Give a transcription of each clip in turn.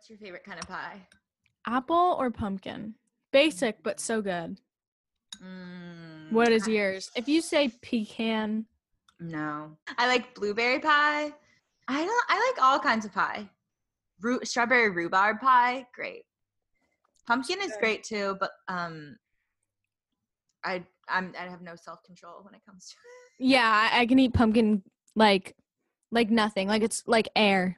What's your favorite kind of pie? Apple or pumpkin? Basic, but so good. What is yours? If you say pecan. No. I like blueberry pie. I like all kinds of pie. Strawberry rhubarb pie, great. Pumpkin is great too, but I have no self-control when it comes to it. Yeah, I can eat pumpkin like nothing. Like it's like air.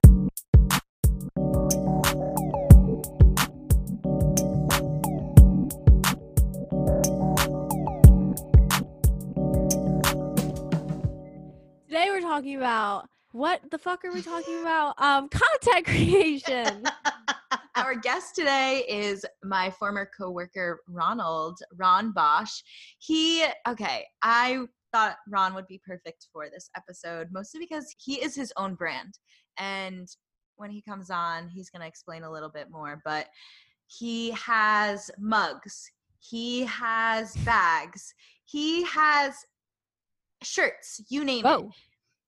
Today we're talking about what the fuck are we talking about? Content creation. Our guest today is my former coworker, Ron Bosch. I thought Ron would be perfect for this episode, mostly because he is his own brand. And when he comes on, he's going to explain a little bit more, but he has mugs. He has bags. He has shirts, you name it.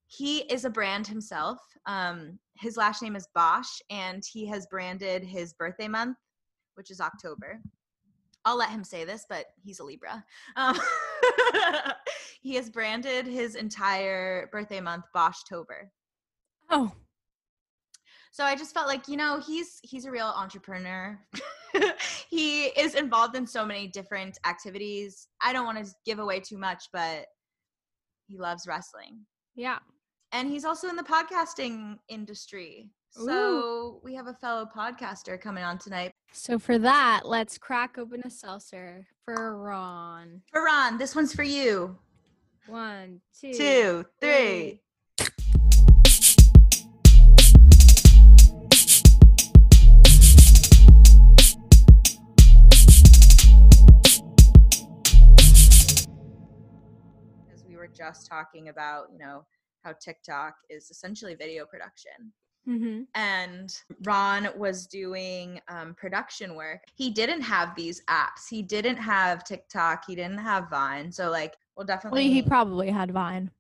He is a brand himself. His last name is Bosch, and he has branded his birthday month, which is October. I'll let him say this, but he's a Libra. He has branded his entire birthday month Boschtober. Oh. So I just felt like, he's a real entrepreneur. He is involved in so many different activities. I don't want to give away too much, but he loves wrestling. Yeah. And he's also in the podcasting industry. So we have a fellow podcaster coming on tonight. So for that, let's crack open a seltzer for Ron. For Ron, this one's for you. 1, 2, 3. Because we were just talking about, how TikTok is essentially video production. Mm-hmm. And Ron was doing production work. He didn't have these apps. He didn't have TikTok. He didn't have Vine. So we'll definitely. Well, he probably had Vine.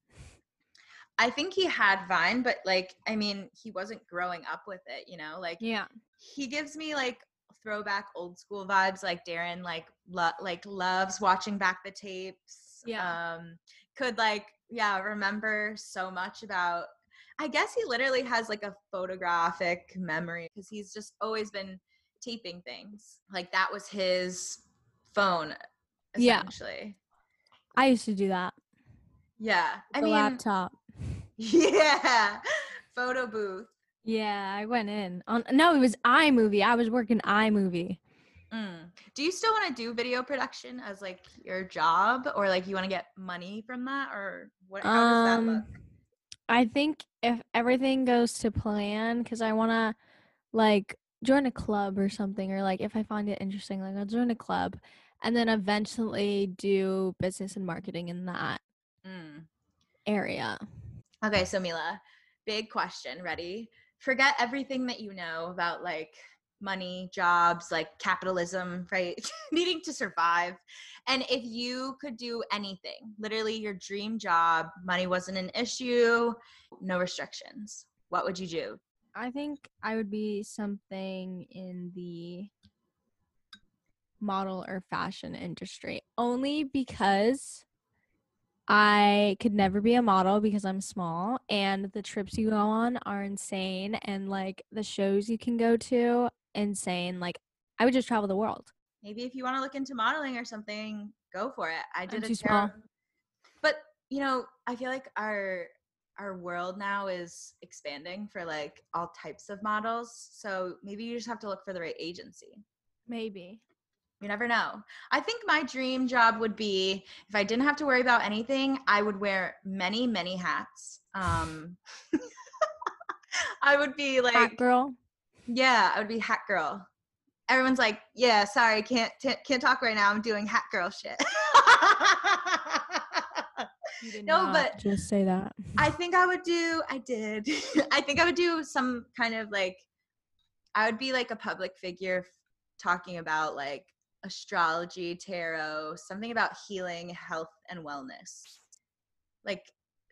I think he had Vine, but he wasn't growing up with it, yeah. He gives me throwback old school vibes. Darren loves watching back the tapes. Yeah. Remember so much about, I guess he literally has a photographic memory because he's just always been taping things. That was his phone, essentially. Yeah. I used to do that. Yeah. Laptop. Yeah. Photo booth. Yeah, I went in. No, it was iMovie. I was working iMovie. Do you still want to do video production as your job, or you want to get money from that, or what? How does that look? I think if everything goes to plan, because I want to join a club or something, or if I find it interesting, I'll join a club, and then eventually do business and marketing in that area. Okay, so Mila, big question. Ready? Forget everything that you know about money, jobs, capitalism, right? Needing to survive. And if you could do anything, literally your dream job, money wasn't an issue, no restrictions, what would you do? I think I would be something in the model or fashion industry, only because I could never be a model because I'm small, and the trips you go on are insane, and the shows you can go to, insane. I would just travel the world. Maybe if you want to look into modeling or something, go for it. But I feel like our world now is expanding for all types of models, so maybe you just have to look for the right agency. Maybe. You never know. I think my dream job would be, if I didn't have to worry about anything, I would wear many, many hats. I would be hat girl. Yeah, I would be hat girl. Everyone's yeah, sorry, can't talk right now. I'm doing hat girl shit. Just say that. I think I would do some kind of I would be a public figure talking about astrology, tarot, something about healing, health, and wellness,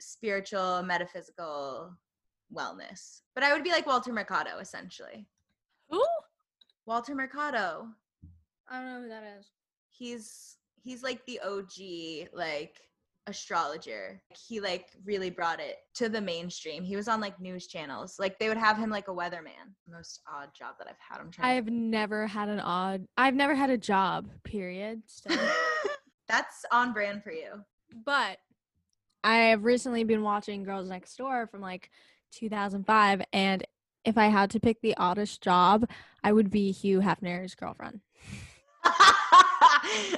spiritual, metaphysical wellness. But I would be Walter Mercado, essentially. Ooh, Walter Mercado. I don't know who that is. He's like the OG, like, astrologer. He, like, really brought it to the mainstream. He was on, like, news channels. Like, they would have him like a weatherman. Most odd job that I've had. I've never had a job, period. So. That's on brand for you. But I have recently been watching Girls Next Door from, like, 2005, and if I had to pick the oddest job, I would be Hugh Hefner's girlfriend.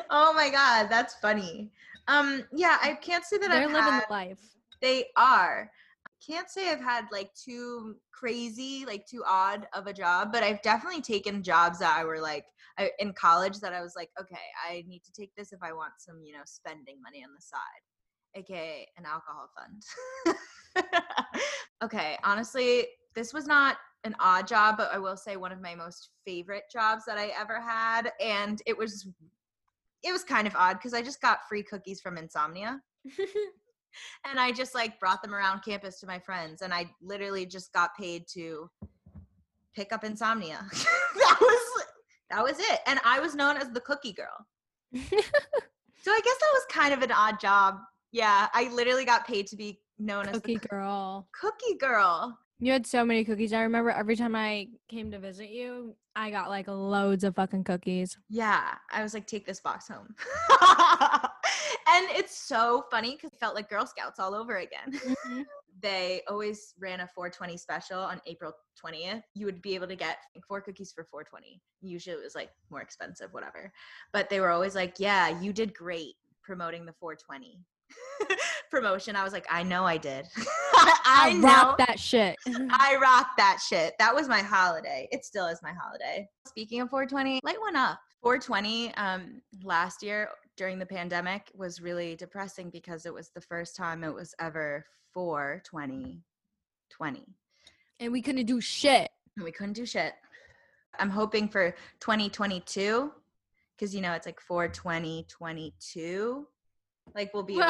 Oh my God, that's funny. Yeah, I can't say that They're living the life. They are. I can't say I've had, like, too crazy, like, too odd of a job, but I've definitely taken jobs that I were, like, in college that I was like, okay, I need to take this if I want some, you know, spending money on the side, aka an alcohol fund. Okay, honestly, this was not an odd job, but I will say one of my most favorite jobs that I ever had, and it was kind of odd because I just got free cookies from Insomnia, and I just, like, brought them around campus to my friends, and I literally just got paid to pick up Insomnia. That was it, and I was known as the cookie girl. So I guess that was kind of an odd job. Yeah, I literally got paid to be known as the girl. Cookie girl. You had so many cookies. I remember every time I came to visit you, I got, like, loads of fucking cookies. Yeah. I was like, take this box home. And it's so funny because it felt like Girl Scouts all over again. Mm-hmm. They always ran a 420 special on April 20th. You would be able to get 4 cookies for $4.20. Usually it was, like, more expensive, whatever. But they were always like, yeah, you did great promoting the 420. Promotion. I was like, I know I did. I rocked that shit. I rocked that shit. That was my holiday. It still is my holiday. Speaking of 420, light one up. 420 last year during the pandemic was really depressing because it was the first time it was ever 4/20/20. And we couldn't do shit. I'm hoping for 2022 because, you know, it's like 4/20/22. Like, we'll be here.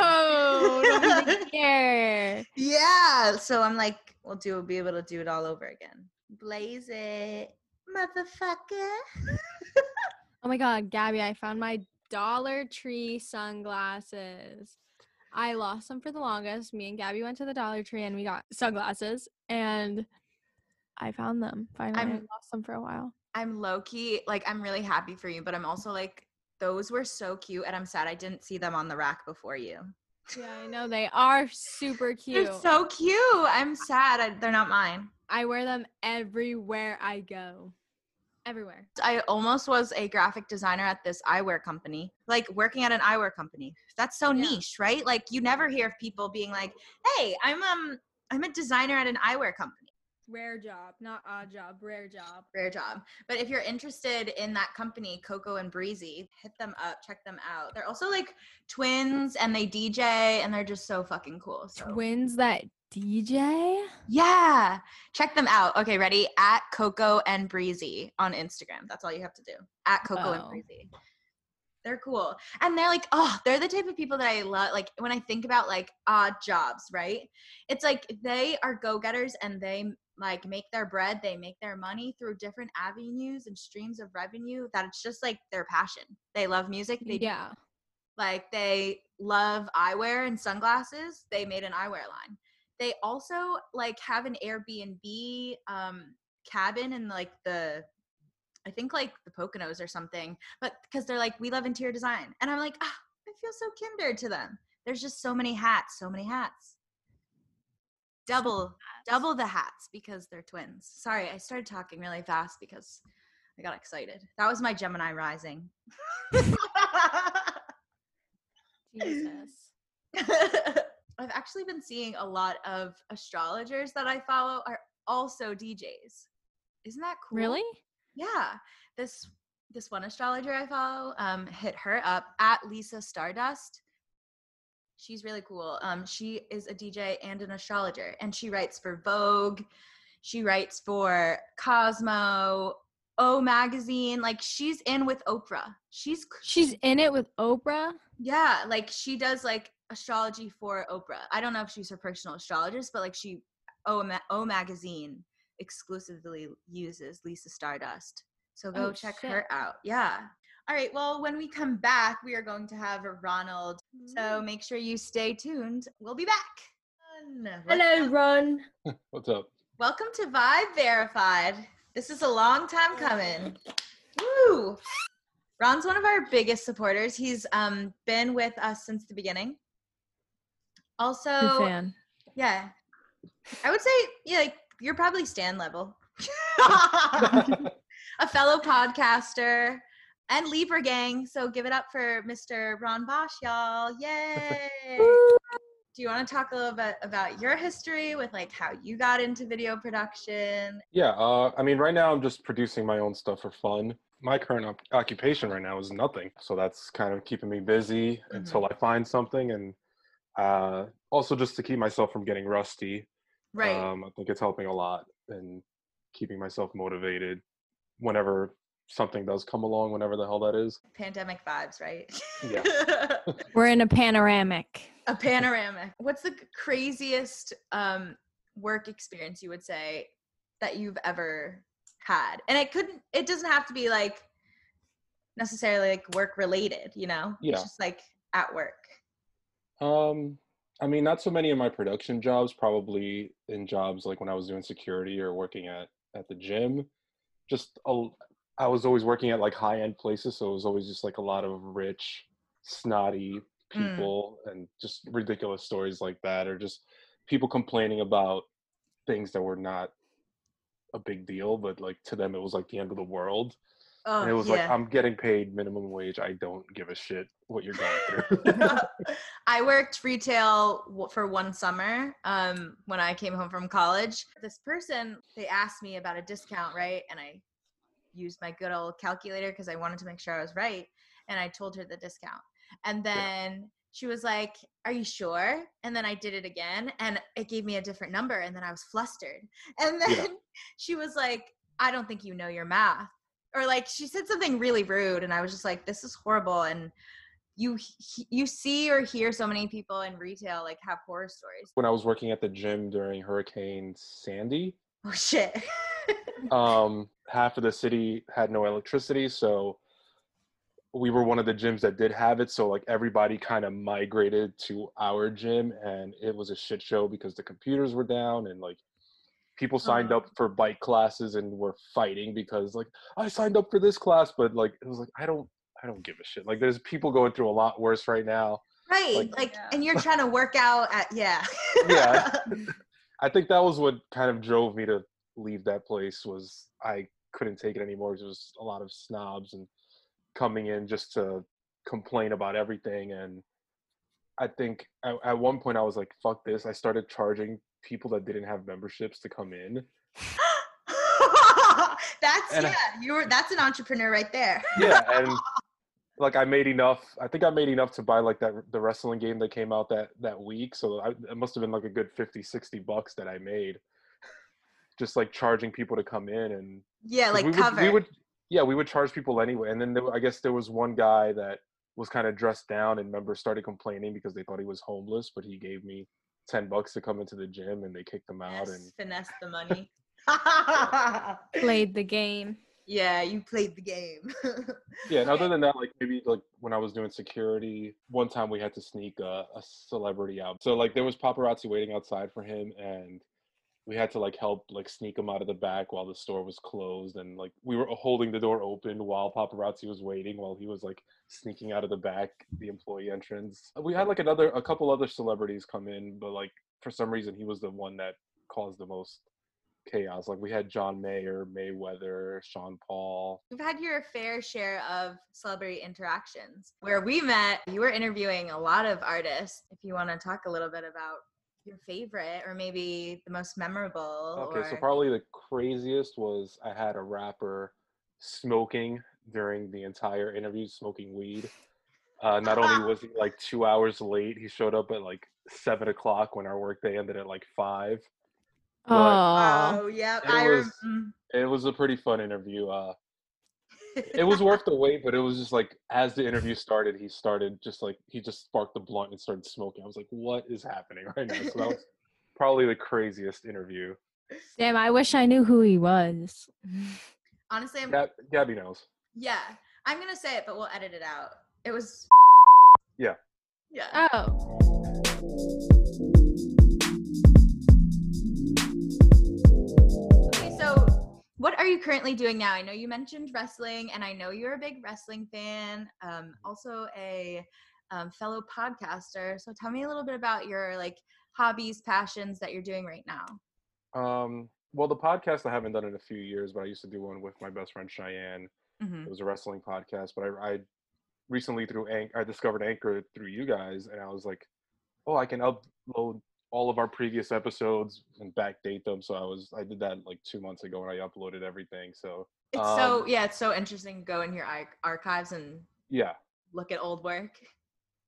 Yeah. So I'm like, we'll be able to do it all over again. Blaze it, motherfucker. Oh my God, Gabby, I found my Dollar Tree sunglasses. I lost them for the longest. Me and Gabby went to the Dollar Tree and we got sunglasses, and I found them. Finally, I lost them for a while. I'm low-key, like, I'm really happy for you, but I'm also like, those were so cute, and I'm sad I didn't see them on the rack before you. Yeah, I know. They are super cute. They're so cute. I'm sad. They're not mine. I wear them everywhere I go. Everywhere. I almost was a graphic designer at this eyewear company. Like, working at an eyewear company. That's so niche, right? Like, you never hear of people being like, hey, I'm a designer at an eyewear company. Rare job, not odd job, rare job. But if you're interested in that company, Coco and Breezy, hit them up, check them out. They're also, like, twins, and they DJ, and they're just so fucking cool. So. Twins that DJ? Yeah. Check them out. Okay, ready? At Coco and Breezy on Instagram. That's all you have to do. At Coco and Breezy. They're cool. And they're like, they're the type of people that I love. Like, when I think about, like, odd jobs, right? It's like they are go-getters, and they, like, make their bread, they make their money through different avenues and streams of revenue that it's just, like, their passion. They love music. They do. Like, they love eyewear and sunglasses. They made an eyewear line. They also, like, have an Airbnb cabin in, like, the Poconos or something, but because they're like, we love interior design. And I'm like, I feel so kinder to them. There's just so many hats. Double the hats because they're twins. Sorry, I started talking really fast because I got excited. That was my Gemini rising. Jesus. I've actually been seeing a lot of astrologers that I follow are also DJs. Isn't that cool? Really? Yeah. This one astrologer I follow, hit her up, at Lisa Stardust. She's really cool. She is a DJ and an astrologer, and she writes for Vogue. She writes for Cosmo, O Magazine. Like, she's in with Oprah. She's in it with Oprah? Yeah. Like, she does, like, astrology for Oprah. I don't know if she's her personal astrologist, but, like, O Magazine exclusively uses Lisa Stardust. So go check her out. Yeah. All right. Well, when we come back, we are going to have Ronald. So make sure you stay tuned. We'll be back. Hello, Ron. What's up? Welcome to Vibe Verified. This is a long time coming. Woo! Ron's one of our biggest supporters. He's been with us since the beginning. Also, fan. Yeah, I would say like you're probably Stan level, a fellow podcaster and Libra gang. So give it up for Mr. Ron Bosch, y'all! Yay! Do you want to talk a little bit about your history with like how you got into video production? Yeah, I mean, right now I'm just producing my own stuff for fun. My current occupation right now is nothing. So that's kind of keeping me busy until I find something. And also just to keep myself from getting rusty. Right. I think it's helping a lot and keeping myself motivated whenever something does come along, whenever the hell that is. Pandemic vibes, right? Yeah. We're in a panoramic. A panoramic. What's the craziest work experience you would say that you've ever had? And it doesn't have to be like necessarily like work related, you know? Yeah. It's just like at work. I mean, not so many of my production jobs, probably in jobs like when I was doing security or working at the gym. I was always working at like high-end places, so it was always just like a lot of rich, snotty people and just ridiculous stories like that, or just people complaining about things that were not a big deal, but like to them it was like the end of the world. And it was like, I'm getting paid minimum wage, I don't give a shit what you're going through. I worked retail for one summer when I came home from college. This person, they asked me about a discount, right? And I used my good old calculator because I wanted to make sure I was right, and I told her the discount. And then she was like, are you sure? And then I did it again, and it gave me a different number, and then I was flustered. And then she was like, I don't think you know your math. Or like, she said something really rude, and I was just like, this is horrible. And you see or hear so many people in retail like have horror stories. When I was working at the gym during Hurricane Sandy. Oh, shit. Half of the city had no electricity, so we were one of the gyms that did have it, so like everybody kind of migrated to our gym, and it was a shit show because the computers were down, and like people signed up for bike classes and were fighting because like, I signed up for this class, but like it was like, I don't give a shit. Like there's people going through a lot worse right now. Right. And you're trying to work out at I think that was what kind of drove me to leave that place, was I couldn't take it anymore. There was a lot of snobs and coming in just to complain about everything. And I think at one point I was like, fuck this. I started charging people that didn't have memberships to come in. That's an entrepreneur right there. Yeah. And like I made enough to buy like the wrestling game that came out that week. So it must've been like a good $50-$60 that I made, just like charging people to come in. And we would charge people anyway. And then I guess there was one guy that was kind of dressed down, and members started complaining because they thought he was homeless, but he gave me $10 to come into the gym, and they kicked him out and finessed the money. Played the game. Yeah, you played the game. And other than that, like maybe like when I was doing security, one time we had to sneak a celebrity out. So like there was paparazzi waiting outside for him, and we had to like help like sneak him out of the back while the store was closed, and like we were holding the door open while paparazzi was waiting, while he was like sneaking out of the back, the employee entrance. We had like a couple other celebrities come in, but like for some reason he was the one that caused the most chaos. Like we had John Mayer, Mayweather, Sean Paul. You've had your fair share of celebrity interactions. Where we met, you were interviewing a lot of artists. If you want to talk a little bit about your favorite, or maybe the most memorable. Okay, so probably the craziest was I had a rapper smoking during the entire interview, smoking weed. Not only was he like 2 hours late, he showed up at like 7:00 when our workday ended at like 5:00. It was a pretty fun interview. It was worth the wait, but it was just like, as the interview started, he just sparked the blunt and started smoking. I was like, what is happening right now? So that was probably the craziest interview. Damn, I wish I knew who he was. Honestly, Gabby knows. Yeah. I'm going to say it, but we'll edit it out. It was... Yeah. Yeah. Oh. Okay, so what are you currently doing now? I know you mentioned wrestling, and I know you're a big wrestling fan, also a fellow podcaster. So tell me a little bit about your, like, hobbies, passions that you're doing right now. Well, the podcast I haven't done in a few years, but I used to do one with my best friend Cheyenne. Mm-hmm. It was a wrestling podcast, but I recently through Anchor, I discovered Anchor through you guys, and I was like, oh, I can upload all of our previous episodes and backdate them. So I did that like 2 months ago, and I uploaded everything. So it's it's so interesting to go in your archives and look at old work.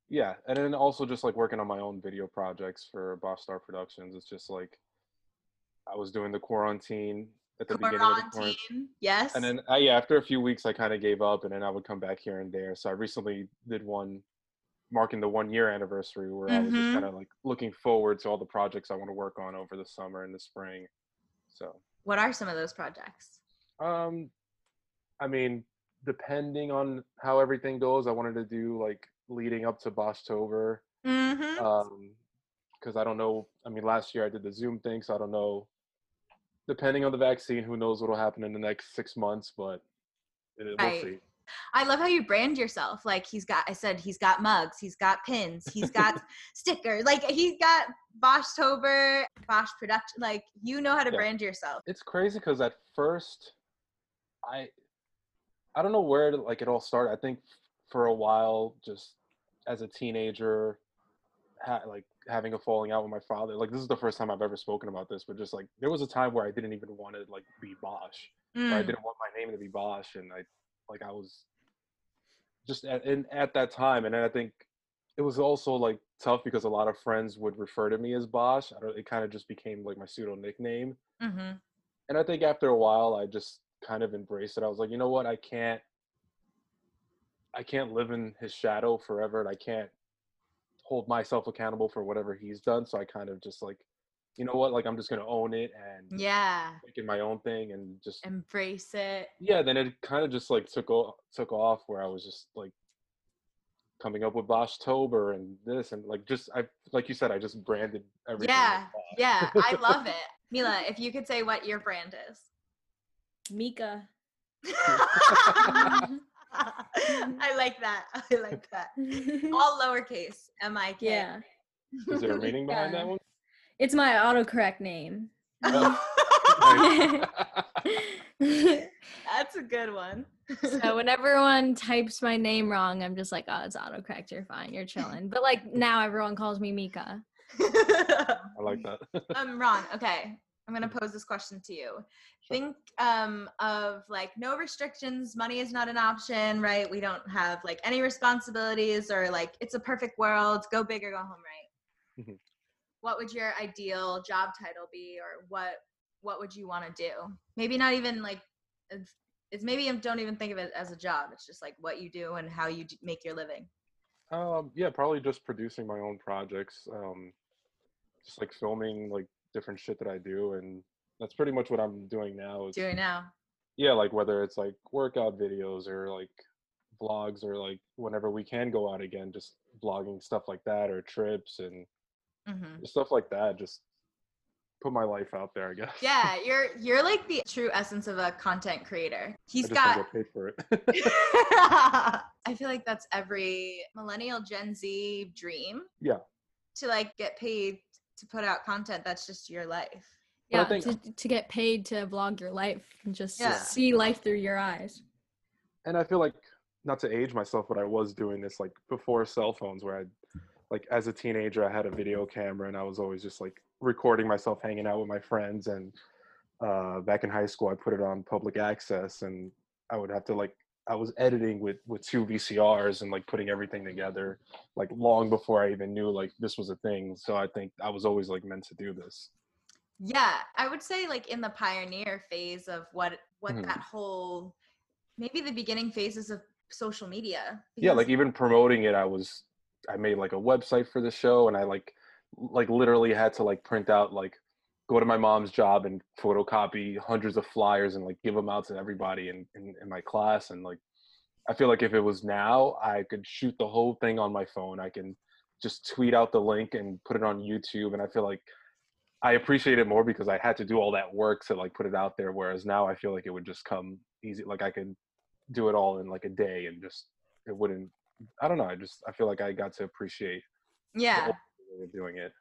Yeah, and then also just like working on my own video projects for Boss Star Productions. It's just like I was doing the quarantine. At the beginning of the quarantine, yes. And then after a few weeks, I kind of gave up, and then I would come back here and there. So I recently did one marking the 1 year anniversary where I was just kind of like looking forward to all the projects I want to work on over the summer and the spring. So what are some of those projects? I mean, depending on how everything goes, I wanted to do like leading up to Boschtober. Mm-hmm. Because I don't know. I mean, last year I did the Zoom thing, so I don't know. Depending on the vaccine, who knows what will happen in the next 6 months, but we'll see. I love how you brand yourself. Like, he's got mugs, he's got pins, he's got stickers. Like, he's got Boschtober, Bosch Production. Like, you know how to brand yourself. It's crazy because at first, I don't know where it all started. I think for a while, just as a teenager, having a falling out with my father, like this is the first time I've ever spoken about this, but just like there was a time where I didn't even want to like be Bosch, or I didn't want my name to be Bosch, and I was just at that time. And then I think it was also like tough because a lot of friends would refer to me as Bosch. It kind of just became like my pseudo nickname, and I think after a while I just kind of embraced it. I was like, you know what, I can't live in his shadow forever, and I can't hold myself accountable for whatever he's done. So I kind of just like, you know what, like I'm just gonna own it and making my own thing and just embrace it. Yeah, then it kind of just like took off where I was just like coming up with Boschtober and this and like just I like you said, I just branded everything. Yeah, like yeah, I love it. Mila, if you could say what your brand is. Mika. I like that. I like that. All lowercase. M-I-K. Yeah. Is there a meaning behind that one? It's my autocorrect name. Oh. That's a good one. So when everyone types my name wrong, I'm just like, oh, it's autocorrect. You're fine. You're chilling. But like now everyone calls me Mika. I like that. Ron, okay. I'm going to pose this question to you. Sure. Think of like no restrictions, money is not an option, right? We don't have like any responsibilities or like it's a perfect world, go big or go home, right? Mm-hmm. What would your ideal job title be, or what would you want to do? Maybe not even like, it's maybe don't even think of it as a job. It's just like what you do and how you make your living. Yeah, probably just producing my own projects, just like filming like different shit that I do, and that's pretty much what I'm doing now. Yeah, like whether it's like workout videos or like vlogs or like whenever we can go out again, just vlogging stuff like that or trips and stuff like that. Just put my life out there, I guess. Yeah, you're like the true essence of a content creator. Don't get paid for it. I feel like that's every millennial Gen Z dream. Yeah. To like get paid to put out content that's just your life. Yeah, to get paid to vlog your life and just see life through your eyes. And I feel like, not to age myself, but I was doing this like before cell phones, where as a teenager, I had a video camera and I was always just like recording myself hanging out with my friends. And back in high school, I put it on public access, and I would have to I was editing with two VCRs and like putting everything together like long before I even knew like this was a thing. So I think I was always like meant to do this. Yeah, I would say like in the pioneer phase of what that whole, maybe the beginning phases of social media. Yeah, like even promoting it, I made like a website for the show, and I literally had to like print out like go to my mom's job and photocopy hundreds of flyers and like give them out to everybody in my class. And like, I feel like if it was now, I could shoot the whole thing on my phone. I can just tweet out the link and put it on YouTube. And I feel like I appreciate it more because I had to do all that work to like put it out there. Whereas now I feel like it would just come easy. Like I could do it all in like a day and just, it wouldn't, I don't know. I feel like I got to appreciate doing it.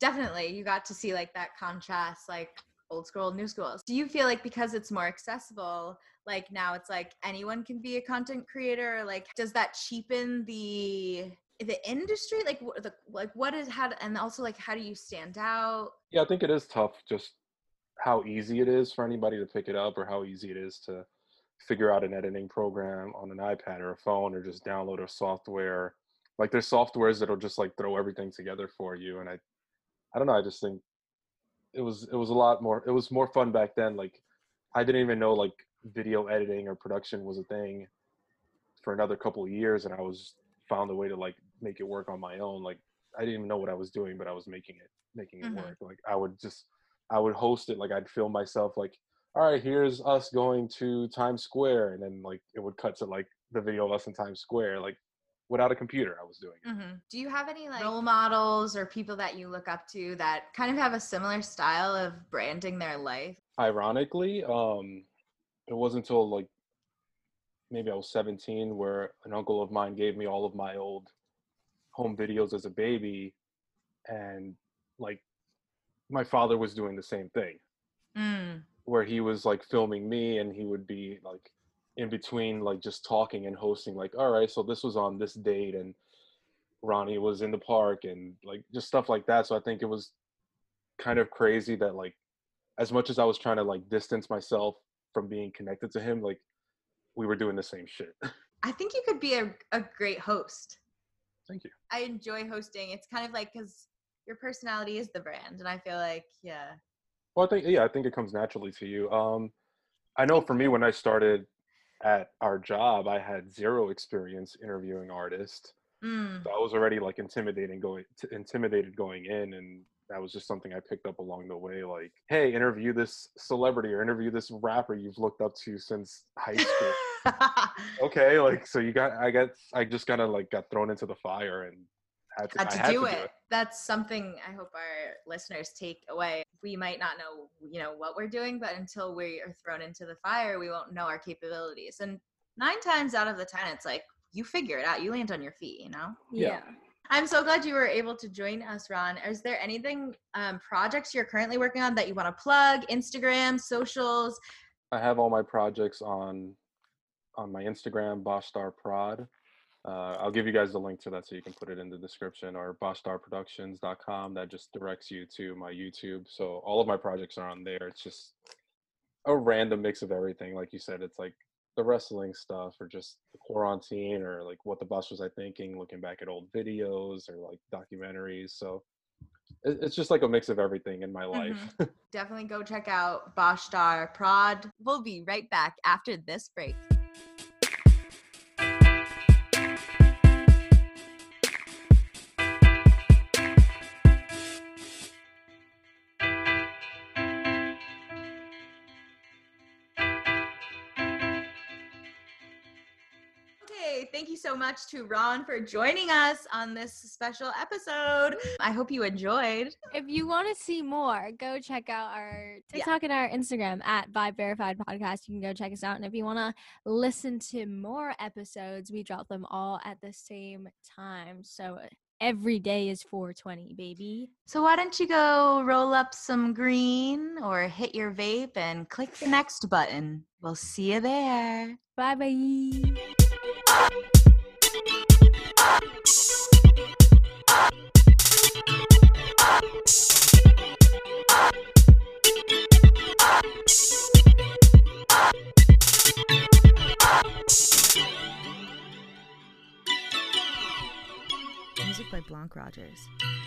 Definitely. You got to see like that contrast, like old school, new school. Do you feel like because it's more accessible, like now it's like anyone can be a content creator? Like, does that cheapen the industry? Like what is, how, and also like, how do you stand out? Yeah, I think it is tough just how easy it is for anybody to pick it up or how easy it is to figure out an editing program on an iPad or a phone or just download a software. Like there's softwares that'll just like throw everything together for you. And I don't know. I just think it was a lot more, it was more fun back then. Like I didn't even know like video editing or production was a thing for another couple of years. And I was found a way to like make it work on my own. Like I didn't even know what I was doing, but I was making it mm-hmm. work. Like I would host it. Like I'd film myself like, all right, here's us going to Times Square. And then like it would cut to like the video of us in Times Square. Like without a computer, I was doing it. Mm-hmm. Do you have any like role models or people that you look up to that kind of have a similar style of branding their life? Ironically, it wasn't until like maybe I was 17 where an uncle of mine gave me all of my old home videos as a baby. And like my father was doing the same thing. Mm. Where he was like filming me and he would be like in between, like just talking and hosting, like, all right, so this was on this date and Ronnie was in the park and like just stuff like that. So I think it was kind of crazy that like, as much as I was trying to like distance myself from being connected to him, like we were doing the same shit. I think you could be a great host. Thank you. I enjoy hosting. It's kind of like, 'cause your personality is the brand. And I feel like, yeah. Well, I think it comes naturally to you. I know for me, when I started at our job, I had zero experience interviewing artists. Mm. So I was already like intimidated going in. And that was just something I picked up along the way. Like, hey, interview this celebrity or interview this rapper you've looked up to since high school. Okay. Like, so I just got thrown into the fire and had to do it. That's something I hope our listeners take away. We might not know, what we're doing, but until we are thrown into the fire, we won't know our capabilities. And 9 times out of 10, it's like, you figure it out. You land on your feet, Yeah. I'm so glad you were able to join us, Ron. Is there anything, projects you're currently working on that you want to plug? Instagram, socials? I have all my projects on my Instagram, Boss Star Prod. I'll give you guys the link to that so you can put it in the description, or bosstarproductions.com. That just directs you to my YouTube. So all of my projects are on there. It's just a random mix of everything. Like you said, it's like the wrestling stuff or just the quarantine or like what the bus was I thinking, looking back at old videos or like documentaries. So it's just like a mix of everything in my life. Mm-hmm. Definitely go check out Boss Star Prod. We'll be right back after this break. Thank you so much to Ron for joining us on this special episode. I hope you enjoyed. If you want to see more, go check out our TikTok and our Instagram at Vibe Verified Podcast. You can go check us out. And if you want to listen to more episodes, we drop them all at the same time. So every day is 420, baby. So why don't you go roll up some green or hit your vape and click the next button. We'll see you there. Bye-bye. Music by Blanc Rogers.